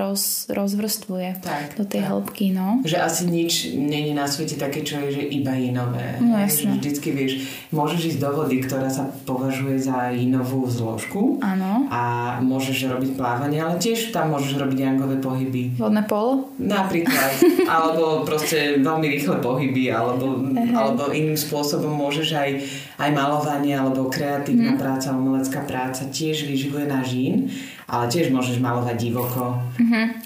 rozvrstvuje tak, do tej hĺbky, no. Že asi nič nie je na svete také, čo je, že iba jinové. No jasne. Vždycky, vieš, môžeš ísť do vody, ktorá sa považuje za jinovú zložku. Áno. A môžeš robiť plávanie, ale tiež tam môžeš robiť jangové pohyby. Vodné polo? Napríklad. Alebo proste veľmi rýchle pohyby, alebo iným spôsobom môžeš aj malovanie, alebo kreatívna práca, umelecká práca tiež vyživuje náš jin, ale tiež môžeš malovať divoko.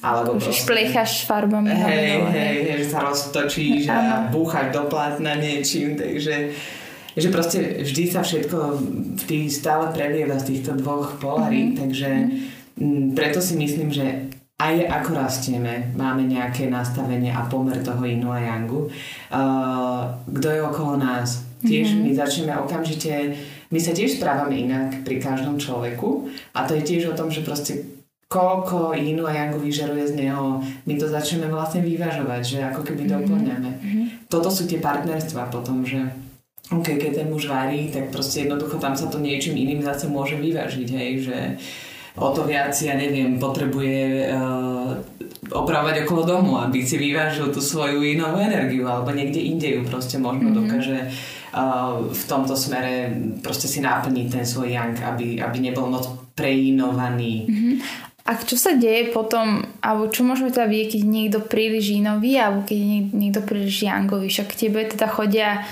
Alebo proste... Špliechaš farbami. Hej, že sa roztočíš a búchaš do plátna niečím, takže... Že proste vždy sa všetko stále prelieva z týchto dvoch polarí, takže... Preto si myslím, že aj ako rastieme, máme nejaké nastavenie a pomer toho jinu a jangu. Kto je okolo nás? Tiež my začneme okamžite, my sa tiež správame inak pri každom človeku, a to je tiež o tom, že proste koľko jinu a jangu vyžaruje z neho, my to začneme vlastne vyvažovať, že ako keby doplňame. Toto sú tie partnerstvá potom, že okay, keď ten muž varí, tak proste jednoducho tam sa to niečím iným zase môže vyvážiť, hej, že o to viac, ja neviem, potrebuje opravovať okolo domu, aby si vyvážil tú svoju inú energiu, alebo niekde inde ju proste možno dokáže v tomto smere proste si naplniť ten svoj yang, aby nebol moc preinovaný. A čo sa deje potom, alebo čo môžeme teda vidieť, keď niekto príliš inový, alebo keď niekto príliš yangový? Však k tebe teda chodia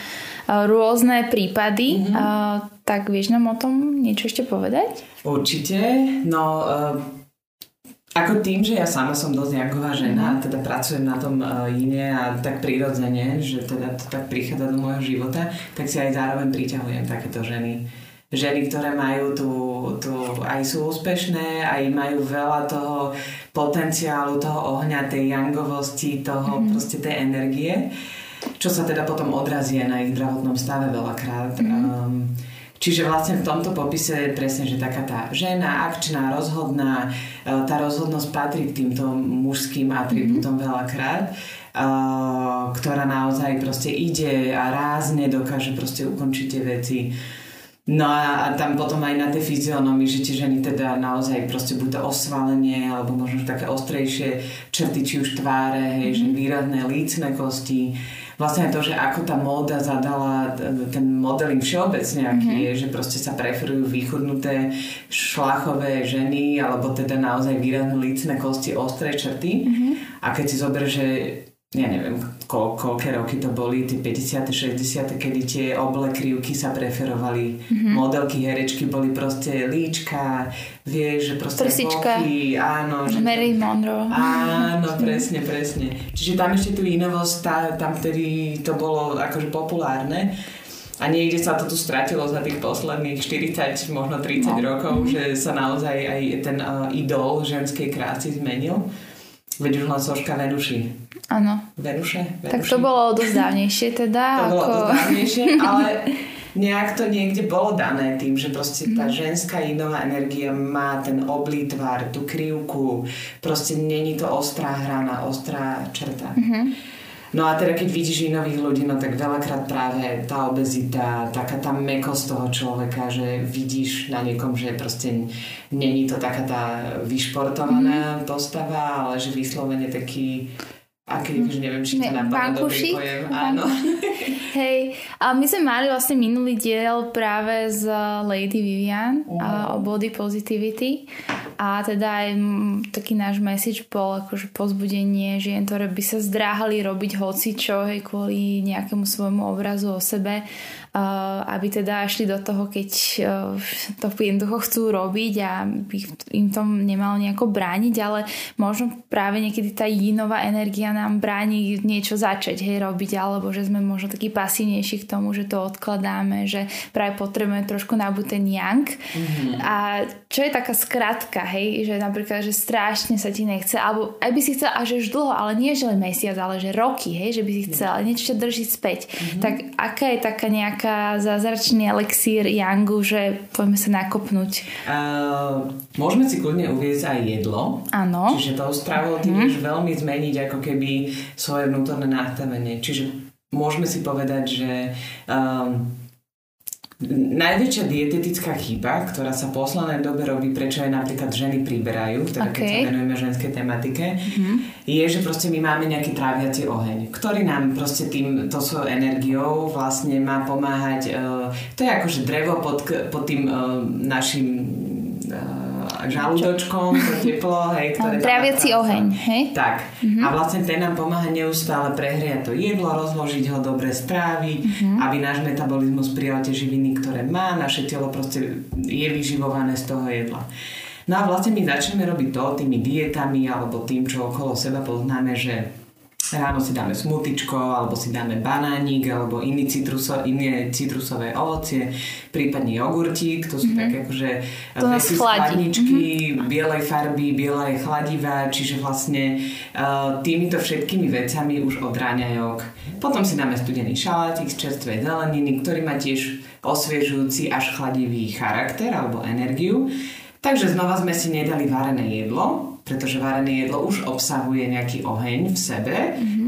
rôzne prípady, tak vieš nám o tom niečo ešte povedať? Určite, no ako tým, že ja sama som dosť jangová žena, teda pracujem na tom jine a tak prirodzene, že teda to tak prichádza do môjho života, tak si aj zároveň priťahujem takéto ženy. Ženy, ktoré majú aj sú úspešné, aj majú veľa toho potenciálu, toho ohňa, tej jangovosti, toho proste tej energie, čo sa teda potom odrazí na ich zdravotnom stave veľakrát. Čiže vlastne v tomto popise je presne, že taká tá žena, akčná, rozhodná, tá rozhodnosť patrí k týmto mužským atribútom veľakrát, ktorá naozaj proste ide a rázne dokáže proste ukončiť tie veci. No a tam potom aj na tej fyzionomii, že tie ženy teda naozaj proste buď to osvalenie, alebo možno také ostrejšie črty, či už tváre, hej, že výrazné lícne kosti. Vlastne to, že ako tá móda zadala ten modeling všeobecne, aký je, že proste sa preferujú vychudnuté šlachové ženy, alebo teda naozaj výrazné lícne kosti, ostré črty. A keď si zober, že ja neviem, koľké roky to boli, tie 50. 60. kedy tie oblekrievky sa preferovali, modelky, herečky boli proste líčka, vieš, že proste boky, áno, že Marilyn Monroe, áno, presne, čiže tam ešte tú inovosť, tam vtedy to bolo akože populárne a niekde sa to tu stratilo za tých posledných 40, možno 30 rokov, že sa naozaj aj ten idol ženskej krásy zmenil. Veď už len soška Venuši. Áno. Venuše? Tak to bolo dosť dávnejšie teda. Ale nejak to niekde bolo dané tým, že proste tá ženská inová energia má ten oblý tvar, tú krivku. Proste není to ostrá hrana, ostrá črta. No a teda keď vidíš inových ľudí, no tak veľakrát práve tá obezita, taká tá mäkkosť toho človeka, že vidíš na niekom, že proste není to taká tá vyšportovaná postava, ale že vyslovene taký, aký, že neviem, či to napadá dobrý pojem. Áno. Hej, a my sme mali vlastne minulý diel práve z Lady Vivian a o body positivity. A teda aj taký náš message bol akože pozbudenie žien, ktoré by sa zdráhali robiť hocičo, hej, kvôli nejakému svojmu obrazu o sebe, aby teda išli do toho, keď to jednoducho chcú robiť a by im to nemalo nejako brániť, ale možno práve niekedy tá jinová energia nám bráni niečo začať, hej, robiť, alebo že sme možno takí pasívnejší k tomu, že to odkladáme, že práve potrebujeme trošku nabuť ten yang. A čo je taká skratka, hej, že napríklad, že strašne sa ti nechce, alebo aj by si chcel až dlho, ale nie že len mesiac, ale že roky, hej, že by si chcel, ale niečo ťa drží späť. Tak aká je taká nejaká zázračný elixír yangu, že poďme sa nakopnúť? Môžeme si kľudne uviesť aj jedlo. Áno. Čiže tou stravou ty vieš veľmi zmeniť ako keby svoje vnútorné nastavenie. Čiže môžeme si povedať, že najväčšia dietetická chyba, ktorá sa v poslednej dobe robí, prečo aj napríklad ženy priberajú, teda keď sa venujeme ženskej tematike, je, že proste my máme nejaký tráviaci oheň, ktorý nám proste to svojou energiou vlastne má pomáhať. To je akože drevo pod tým našim žalúdočkom, to teplo, hej, ktoré tráviaci oheň, hej? Tak. A vlastne ten nám pomáha neustále prehriať to jedlo, rozložiť ho, dobre stráviť, aby náš metabolizmus prijal tie živiny, ktoré má, naše telo proste je vyživované z toho jedla. No a vlastne my začneme robiť to tými dietami alebo tým, čo okolo seba poznáme, že ráno si dáme smutičko, alebo si dáme banánik, alebo iné citrusové ovocie, prípadne jogurtík, to sú také akože veci skladničky, bielej farby, bielej chladiva, čiže vlastne týmito všetkými vecami už od ráňajok. Potom si dáme studený šalátik z čerstvej zeleniny, ktorý má tiež osviežujúci až chladivý charakter alebo energiu. Takže znova sme si nedali varené jedlo, pretože varené jedlo už obsahuje nejaký oheň v sebe,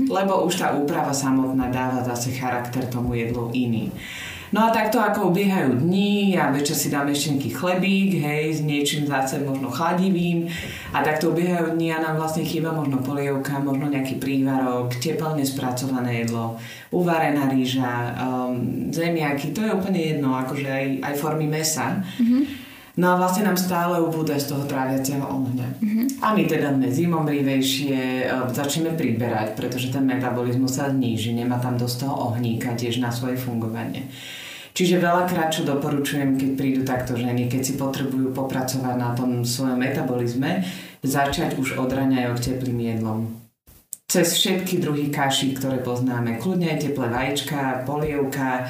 lebo už tá úprava samotná dáva zase charakter tomu jedlu iný. No a takto ako ubiehajú dni a večer si dáme ešte nejaký chlebík, hej, s niečím zase možno chladivým a takto ubiehajú dni a nám vlastne chýba možno polievka, možno nejaký prívarok, tepelne spracované jedlo, uvarená rýža, zemiaky, to je úplne jedno, akože aj formy mäsa. No a vlastne nám stále ubúda z toho tráviaceho ohňa. A my teda sme zimomrivejšie, začneme priberať, pretože ten metabolizmus sa zníži, nemá tam dosť toho ohníka tiež na svoje fungovanie. Čiže veľakrát, čo doporučujem, keď prídu takto ženy, keď si potrebujú popracovať na tom svojom metabolizme, začať už od raňajok teplým jedlom. Cez všetky druhy kaší, ktoré poznáme. Kľudne aj teplé vajíčka, polievka,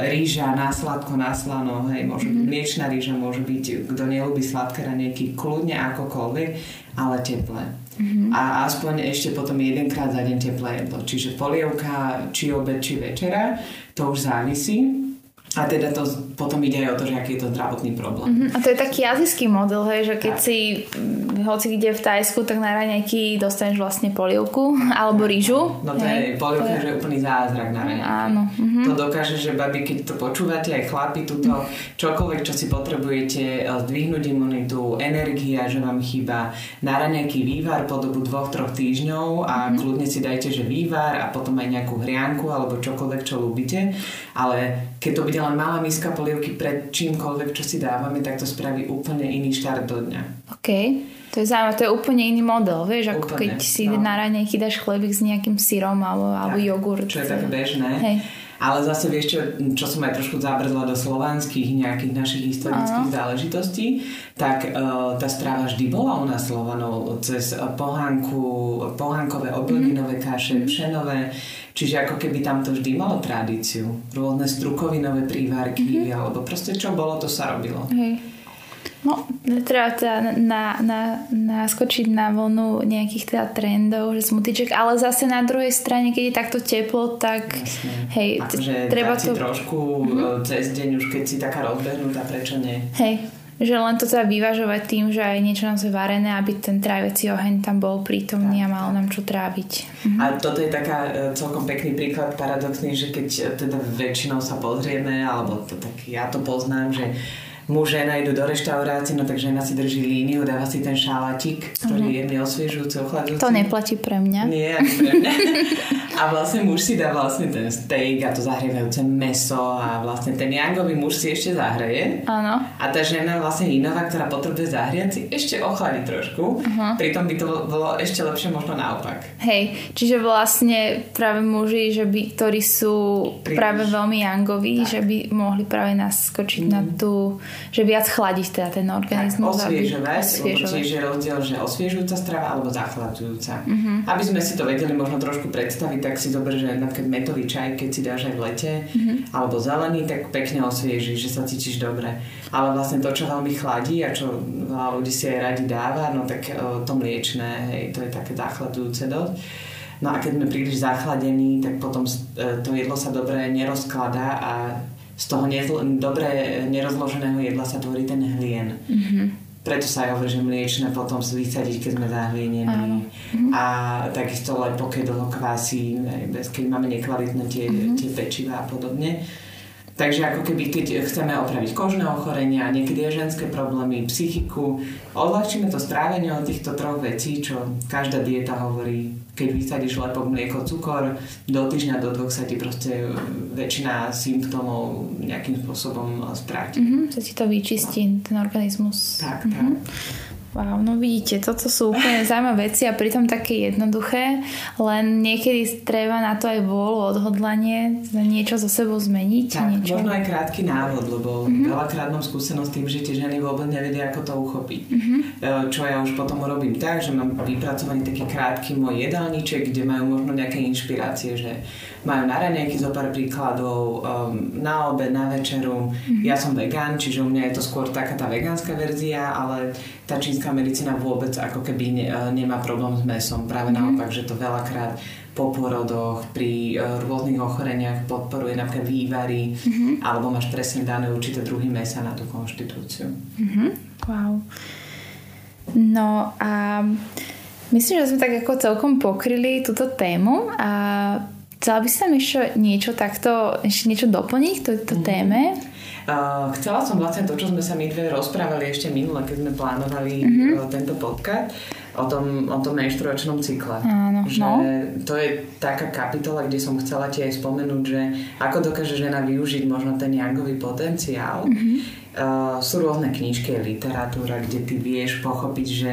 rýža na sladko, na slano, hej, môže byť mliečná rýža, môže byť, kto nelúbi sladké raňajky, kľudne akokoľvek, ale teplé. A aspoň ešte potom jedenkrát za deň teplé jedlo. Čiže polievka, či obed, či večera, to už závisí. A teda to potom ide aj o to, že aký je to zdravotný problém. A to je taký azijský model, hej, že keď tak. Si hoci kde v Tajsku, tak na raňajky dostaneš vlastne polievku alebo rýžu. No to je polievka, že je úplný zázrak na raňajky. Áno. To dokáže, že babi, keď to počúvate, aj chlapi túto, čokoľvek, čo si potrebujete, zdvihnúť imunitu, energia, že vám chýba, na raňajky vývar po dobu 2-3 týždňov a kľudne si dajte, že vývar a potom aj nejakú hrianku alebo čokoľvek, čo ľúbite, ale keď to bude len malá miska polievky pred čímkoľvek, čo si dávame, tak to spraví úplne iný štart do dňa. OK, to je zaujímavé, to je úplne iný model, vieš, ako úplne, keď si na raňajky dáš chlebík s nejakým syrom alebo jogurt. Čo je tak bežné. Hej. Ale zase vieš, čo som aj trošku zabrdla do slovanských nejakých našich historických záležitostí, tak tá strava vždy bola u nás Slovanov cez pohánkové, obilninové kaše, pšenové, čiže ako keby tam to vždy malo tradíciu. Rôzne strukovinové prívarky, alebo proste čo bolo, to sa robilo. Hej. No, treba teda naskočiť na vlnu nejakých teda trendov, že smutiček, ale zase na druhej strane, keď je takto teplo, tak hej, treba to... trošku cez deň, už keď si taká rozbehnutá, prečo nie? Hej, že len to teda vyvažovať tým, že aj niečo nám je varené, aby ten tráviaci oheň tam bol prítomný a mal nám čo tráviť. A toto je taká celkom pekný príklad, paradoxný, že keď teda väčšinou sa pozrieme, alebo to tak ja to poznám, že muž, žena idú do reštaurácie, no tak žena si drží líniu, dáva si ten šálatík, ktorý je jemne osviežujúci, ochladzujúci. To neplatí pre mňa. Nie, ani pre mňa. A vlastne muž si dá vlastne ten steak a to zahrievajúce meso a vlastne ten jangový muž si ešte zahreje. Áno. A tá žena vlastne inová, ktorá potrebuje zahriať, si ešte ochladí trošku. Pritom by to bolo ešte lepšie možno naopak. Hej, čiže vlastne práve muži, že by, ktorí sú práve veľmi jangoví, že by mohli práve naskočiť na tú... že viac chladiť teda ten organizmus. Osviežovať, tiež je rozdiel, že osviežujúca strava alebo zachladzujúca. Aby sme si to vedeli možno trošku predstaviť, tak si dobre, že napríklad metový čaj, keď si dáš aj v lete, alebo zelený, tak pekne osviežíš, že sa cítiš dobre. Ale vlastne to, čo veľmi chladí a čo veľa ľudí si aj radi dáva, no tak to mliečne, hej, to je také zachladzujúce dosť. No a keď sme príliš zachladení, tak potom to jedlo sa dobre nerozkladá a z toho dobre nerozloženého jedla sa tvorí ten hlien. Preto sa aj hovorí, že mliečne potom vysadiť, keď sme zahlienení. A takisto lepo, keď dlho kvasí, keď máme nekvalitné tie pečivá a podobne. Takže ako keby, keď chceme opraviť kožné ochorenia, niekedy je ženské problémy, psychiku, odľahčíme to strávenie od týchto troch vecí, čo každá dieta hovorí. Keď vysadíš lepok, mlieko, cukor, do týždňa, do 2 sa ti proste väčšina symptómov nejakým spôsobom stráti. Sa ti to vyčistí, ten organizmus. Tak. Wow, no vidíte, toto sú úplne zaujímavé veci a pritom také jednoduché, len niekedy treba na to aj vôľu, odhodlanie, niečo so sebou zmeniť. Tak, možno aj krátky návod, lebo veľakrát mám skúsenosť tým, že tie ženy vôbec nevedia, ako to uchopiť. Čo ja už potom robím tak, že mám vypracovaný taký krátky môj jedálniček, kde majú možno nejaké inšpirácie, že majú na raňajky zo pár príkladov, na obed, na večeru. Ja som vegán, čiže u mňa je to skôr taká tá vegánska verzia, ale tá čínska medicína vôbec ako keby nemá problém s mesom. Práve naopak, že to veľakrát po porodoch, pri rôznych ochoreniach podporuje napríklad vývary alebo máš presne dané určité druhy mesa na tú konštitúciu. Wow. No a myslím, že sme tak ako celkom pokryli túto tému a chcela by si tam ešte niečo doplniť k tejto téme? Chcela som vlastne to, čo sme sa my dve rozprávali ešte minule, keď sme plánovali tento podcast o tom menštruačnom cykle. Áno, že to je taká kapitola, kde som chcela ti aj spomenúť, že ako dokáže žena využiť možno ten jangový potenciál. Sú rôzne knižky, literatúra, kde ty vieš pochopiť, že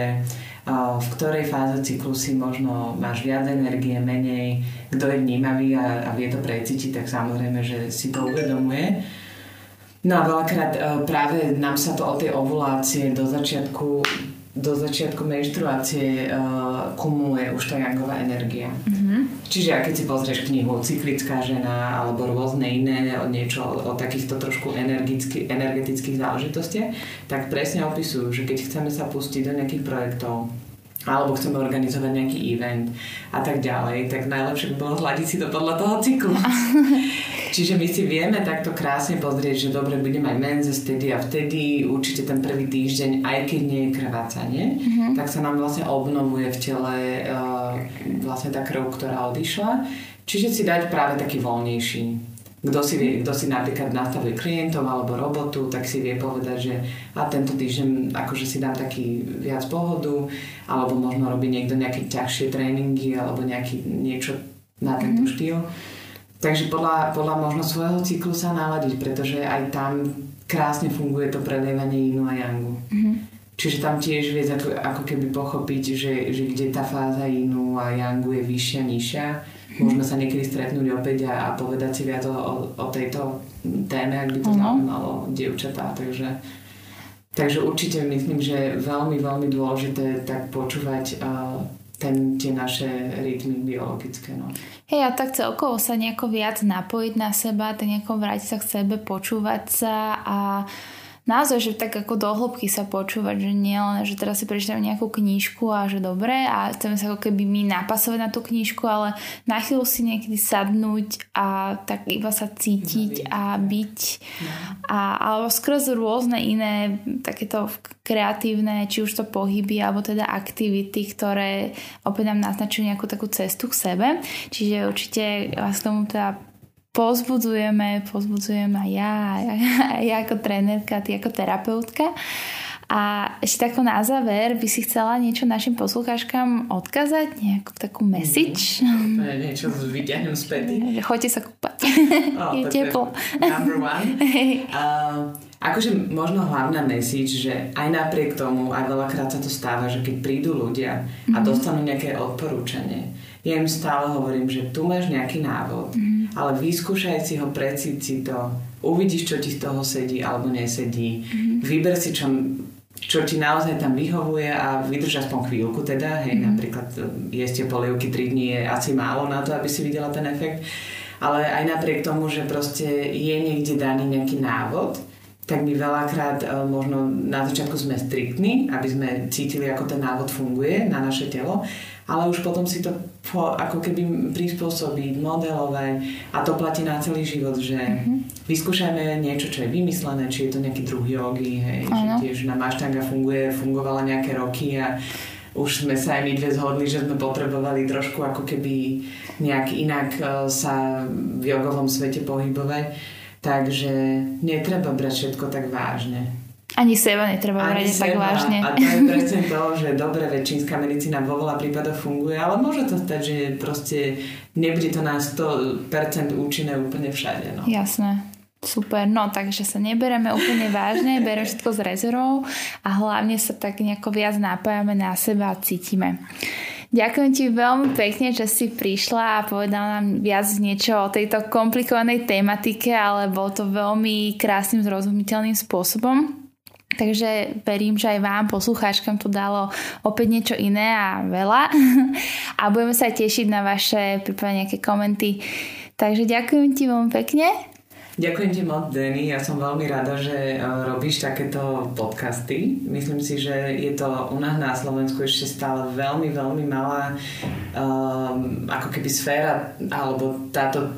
v ktorej fáze cyklu si možno máš viac energie, menej, kto je vnímavý a vie to precítiť, tak samozrejme, že si to uvedomuje. No a veľakrát práve nám sa to od tej ovulácie do začiatku menštruácie kumuluje už tá jangová energia. Čiže keď si pozrieš knihu Cyklická žena alebo rôzne iné niečo o takýchto trošku energetických záležitostiach, tak presne opisujú, že keď chceme sa pustiť do nejakých projektov, alebo chceme organizovať nejaký event a tak ďalej, tak najlepšie by bolo hľadiť si to podľa toho cyklu. Čiže my si vieme takto krásne pozrieť, že dobre, budem mať menze vtedy a vtedy, určite ten prvý týždeň, aj keď nie je krvácanie, tak sa nám vlastne obnovuje v tele vlastne tá krv, ktorá odišla. Čiže si dať práve taký voľnejší. Kto si napríklad nastavuje klientov alebo robotu, tak si vie povedať, že a tento týždeň akože si dám taký viac pohodu, alebo možno robí niekto nejaké ťažšie tréningy alebo niečo na tento štýl. Takže podľa možno svojho cyklu sa naladiť, pretože aj tam krásne funguje to prelievanie jinu a jangu. Čiže tam tiež vie ako keby pochopiť, že kde tá fáza jinu a jangu je vyššia, nižšia. Môžeme sa niekedy stretnúť opäť a povedať si viac o tejto téme, ak by to zaujímalo dievčatá. Takže určite myslím, že veľmi, veľmi dôležité tak počúvať tie naše rytmy biologické. No. Hej, a tak celkovo sa nejako viac napojiť na seba, tak nejako vrátiť sa k sebe, počúvať sa a naozaj, že tak ako do hĺbky sa počúvať, že nie len, že teraz si prečítam nejakú knižku a že dobre a chceme sa ako keby my napasovať na tú knižku, ale na chvíľu si niekedy sadnúť a tak iba sa cítiť a byť alebo skrz rôzne iné takéto kreatívne, či už to pohyby alebo teda aktivity, ktoré opäť nám naznačujú nejakú takú cestu k sebe, čiže určite vás k tomu teda pozbudzujem aj ja ako trénerka, ty ako terapeutka. A ešte tako na záver by si chcela niečo našim poslucháčkam odkázať, nejakú takú message? To je niečo s vyťahnem späť. Choďte sa kúpať. Je teplo. Number one. Akože možno hlavná message, že aj napriek tomu, aj veľakrát sa to stáva, že keď prídu ľudia a dostanú nejaké odporúčanie, ja im stále hovorím, že tu máš nejaký návod, ale vyskúšaj si ho, precíť si to, uvidíš, čo ti z toho sedí alebo nesedí, vyber si, čo ti naozaj tam vyhovuje a vydrž aspoň chvíľku teda, hej, napríklad jesť polievky 3 dní je asi málo na to, aby si videla ten efekt, ale aj napriek tomu, že proste je niekde daný nejaký návod, tak my veľakrát možno na začiatku sme striktní, aby sme cítili, ako ten návod funguje na naše telo, ale už potom si to ako keby prispôsobiť, modelovať a to platí na celý život, že vyskúšajme niečo, čo je vymyslené, či je to nejaký druh jogy, že tiež na Maštanga fungovala nejaké roky a už sme sa aj my dve zhodli, že sme potrebovali trošku ako keby nejak inak sa v jogovom svete pohybovať. Takže netreba brať všetko tak vážne. Ani seba netreba brať tak vážne. A to je presne to, že dobre, čínska medicína vo veľa prípadoch funguje, ale môže to stať, že proste nebude to na 100% účinné úplne všade. No. Jasné. Super, no takže sa nebereme úplne vážne, bereme všetko s rezervou a hlavne sa tak nejako viac napájame na seba a cítime. Ďakujem ti veľmi pekne, že si prišla a povedala nám viac niečo o tejto komplikovanej tematike, ale bolo to veľmi krásnym, zrozumiteľným spôsobom. Takže verím, že aj vám, poslucháčkam, to dalo opäť niečo iné a veľa. A budeme sa tešiť na vaše prípadne nejaké komenty. Takže ďakujem ti veľmi pekne. Ďakujem ti moc, Denny. Ja som veľmi rada, že robíš takéto podcasty. Myslím si, že je to u nás na Slovensku ešte stále veľmi, veľmi malá ako keby sféra, alebo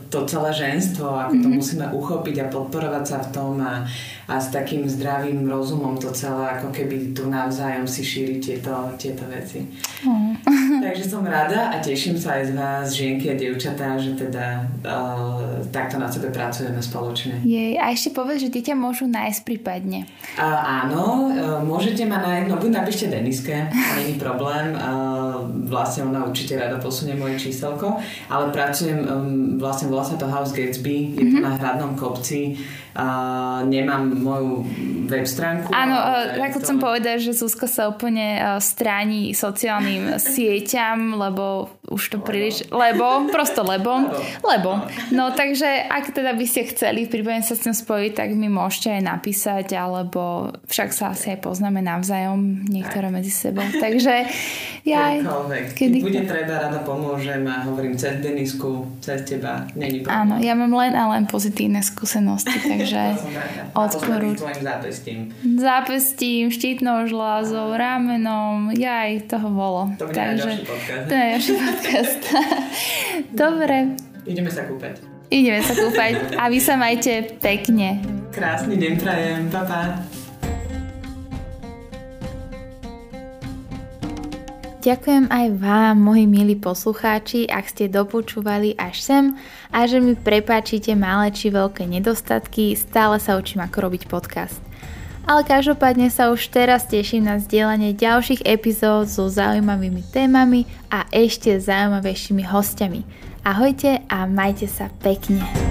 to celé ženstvo, ako to musíme uchopiť a podporovať sa v tom a s takým zdravým rozumom to celé, ako keby tu navzájom si šíri tieto veci. Takže som rada a teším sa aj z vás, žienky a dievčatá, že teda takto na sebe pracujeme spolu. A ešte povedz, že dieťa môžu nájsť prípadne. Áno, môžete ma nájsť, no buď napíšte Deniske, nie je problém, vlastne ona určite rada posunie moje číselko, ale pracujem, vlastne volá sa to House Gatsby, je to na Hradnom kopci, nemám moju web stránku. Áno, tak chcem povedať, že Zuzka sa úplne stráni sociálnym sieťam, lebo už to príliš, lebo. No takže, ak teda by ste chceli prípadne sa s tým spojiť, tak mi môžete aj napísať, alebo však sa asi aj poznáme navzájom niektoré medzi sebou, takže keď bude treba, rada pomôžem a hovorím cez Denisku, cez teba, není problém. Áno, ja mám len pozitívne skúsenosti, takže kríže, odporúčam. Zápestím, štítnou žľazou, ramenom, jaj, toho bolo. To bude ďalší podcast. To je ďalší podcast. Dobre. Ideme sa kúpať a vy sa majte pekne. Krásny deň prajem, pa pa. Ďakujem aj vám, moji milí poslucháči, ak ste dopočúvali až sem a že mi prepáčite malé či veľké nedostatky, stále sa učím, ako robiť podcast. Ale každopádne sa už teraz teším na zdieľanie ďalších epizód so zaujímavými témami a ešte zaujímavejšími hostiami. Ahojte a majte sa pekne.